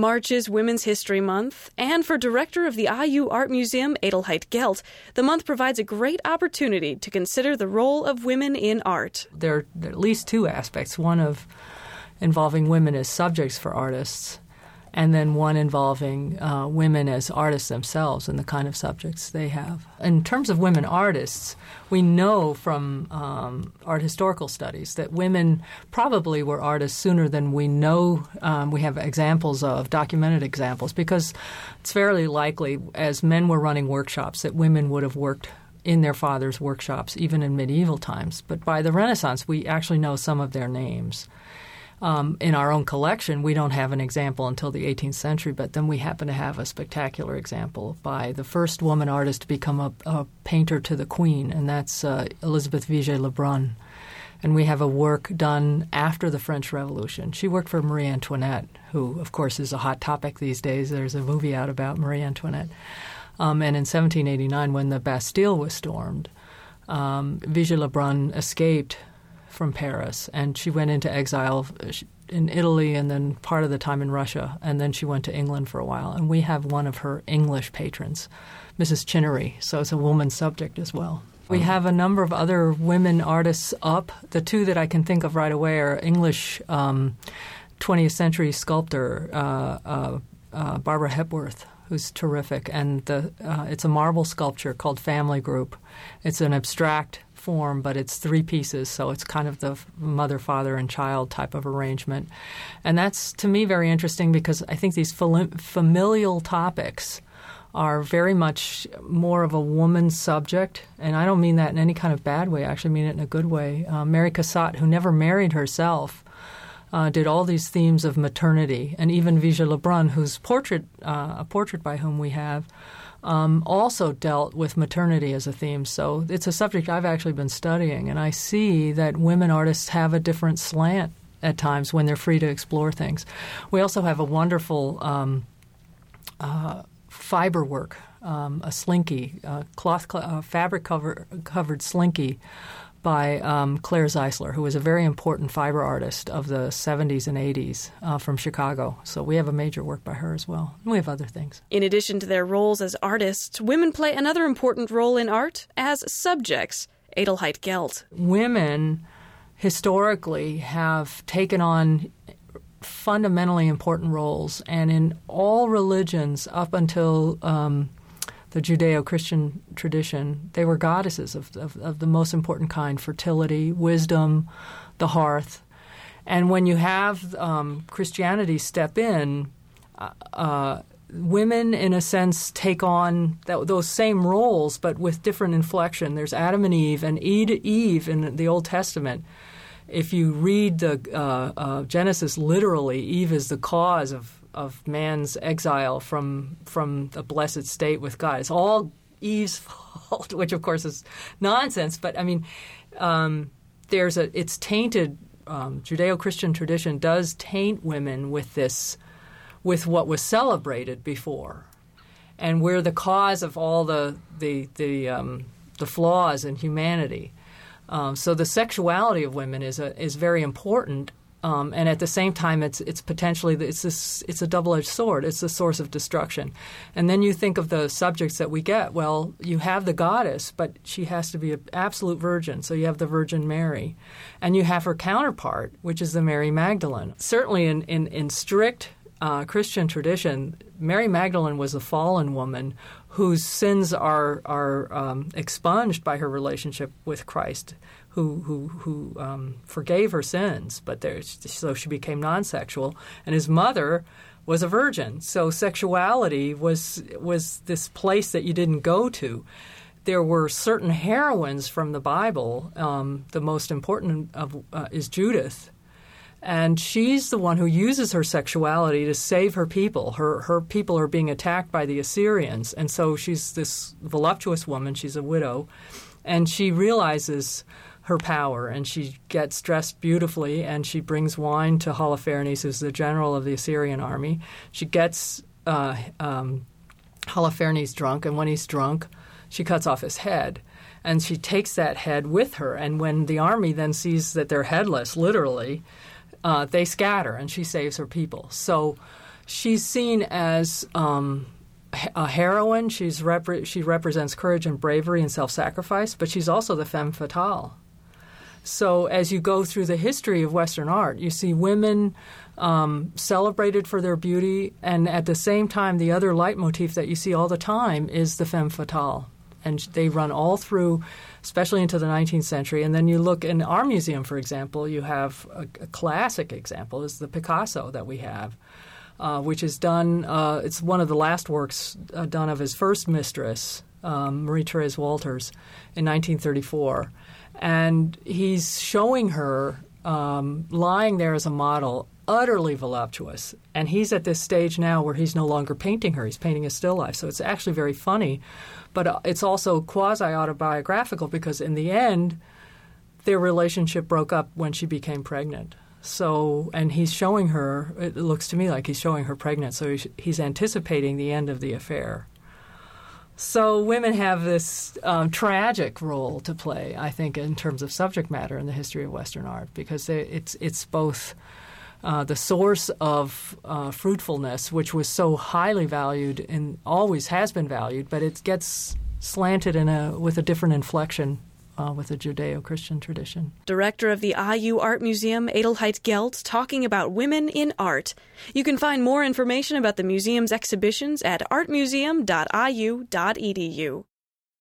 March is Women's History Month, and for director of the IU Art Museum, Adelheid Gelt, the month provides a great opportunity to consider the role of women in art. There are at least two aspects, one of involving women as subjects for artists, and then one involving women as artists themselves and the kind of subjects they have. In terms of women artists, we know from art historical studies that women probably were artists sooner than we know. We have examples of, documented examples, because it's fairly likely as men were running workshops that women would have worked in their fathers' workshops, even in medieval times. But by the Renaissance, we actually know some of their names. In our own collection, we don't have an example until the 18th century, but then we happen to have a spectacular example by the first woman artist to become a painter to the Queen, and that's Elisabeth Vigée Le Brun. And we have a work done after the French Revolution. She worked for Marie Antoinette, who, of course, is a hot topic these days. There's a movie out about Marie Antoinette. And in 1789, when the Bastille was stormed, Vigée Le Brun escaped from Paris, and she went into exile in Italy and then part of the time in Russia, and then she went to England for a while. And we have one of her English patrons, Mrs. Chinnery, so it's a woman subject as well. We have a number of other women artists up. The two that I can think of right away are English 20th century sculptor Barbara Hepworth, who's terrific, and it's a marble sculpture called Family Group. It's an abstract form, but it's three pieces, so it's kind of the mother, father, and child type of arrangement. And that's, to me, very interesting because I think these familial topics are very much more of a woman's subject, and I don't mean that in any kind of bad way. I actually mean it in a good way. Mary Cassatt, who never married herself, did all these themes of maternity, and even Vigée Le Brun, whose portrait, a portrait by whom we have, also dealt with maternity as a theme. So it's a subject I've actually been studying, and I see that women artists have a different slant at times when they're free to explore things. We also have a wonderful fiber work, a slinky, fabric-covered slinky by Claire Zeisler, who was a very important fiber artist of the 70s and 80s from Chicago. So we have a major work by her as well. And we have other things. In addition to their roles as artists, women play another important role in art as subjects. Adelheid Gelt. Women historically have taken on fundamentally important roles. And in all religions up until the Judeo-Christian tradition, they were goddesses of the most important kind, fertility, wisdom, the hearth. And when you have Christianity step in, women, in a sense, take on those same roles but with different inflection. There's Adam and Eve, and Eve in the Old Testament. If you read the Genesis literally, Eve is the cause of man's exile from the blessed state with God. It's all Eve's fault, which of course is nonsense. But I mean, it's tainted. Judeo-Christian tradition does taint women with what was celebrated before, and we're the cause of all the flaws in humanity. So the sexuality of women is very important. And at the same time, it's potentially a double-edged sword. It's the source of destruction. And then you think of the subjects that we get. Well, you have the goddess, but she has to be an absolute virgin. So you have the Virgin Mary. And you have her counterpart, which is the Mary Magdalene. Certainly in strict Christian tradition, Mary Magdalene was a fallen woman whose sins are expunged by her relationship with Christ, who forgave her sins, but so she became non-sexual. And his mother was a virgin, so sexuality was this place that you didn't go to. There were certain heroines from the Bible. The most important is Judith, and she's the one who uses her sexuality to save her people. Her people are being attacked by the Assyrians, and so she's this voluptuous woman. She's a widow, and she realizes her power, and she gets dressed beautifully, and she brings wine to Holofernes, who's the general of the Assyrian army. She gets Holofernes drunk, and when he's drunk, she cuts off his head, and she takes that head with her. And when the army then sees that they're headless, literally, they scatter, and she saves her people. So She's seen as a heroine. She represents courage and bravery and self-sacrifice, but she's also the femme fatale. So as you go through the history of Western art, you see women celebrated for their beauty, and at the same time, the other leitmotif that you see all the time is the femme fatale. And they run all through, especially into the 19th century. And then you look in our museum, for example, you have a classic example is the Picasso that we have, which is done it's one of the last works done of his first mistress, Marie-Thérèse Walters, in 1934. And he's showing her lying there as a model, utterly voluptuous. And he's at this stage now where he's no longer painting her. He's painting a still life. So it's actually very funny. But it's also quasi-autobiographical because in the end, their relationship broke up when she became pregnant. So, and he's showing her, it looks to me like he's showing her pregnant. So he's anticipating the end of the affair. So women have this tragic role to play, I think, in terms of subject matter in the history of Western art, because it's both the source of fruitfulness, which was so highly valued and always has been valued, but it gets slanted with a different inflection with a Judeo-Christian tradition. Director of the IU Art Museum, Adelheid Gelt, talking about women in art. You can find more information about the museum's exhibitions at artmuseum.iu.edu.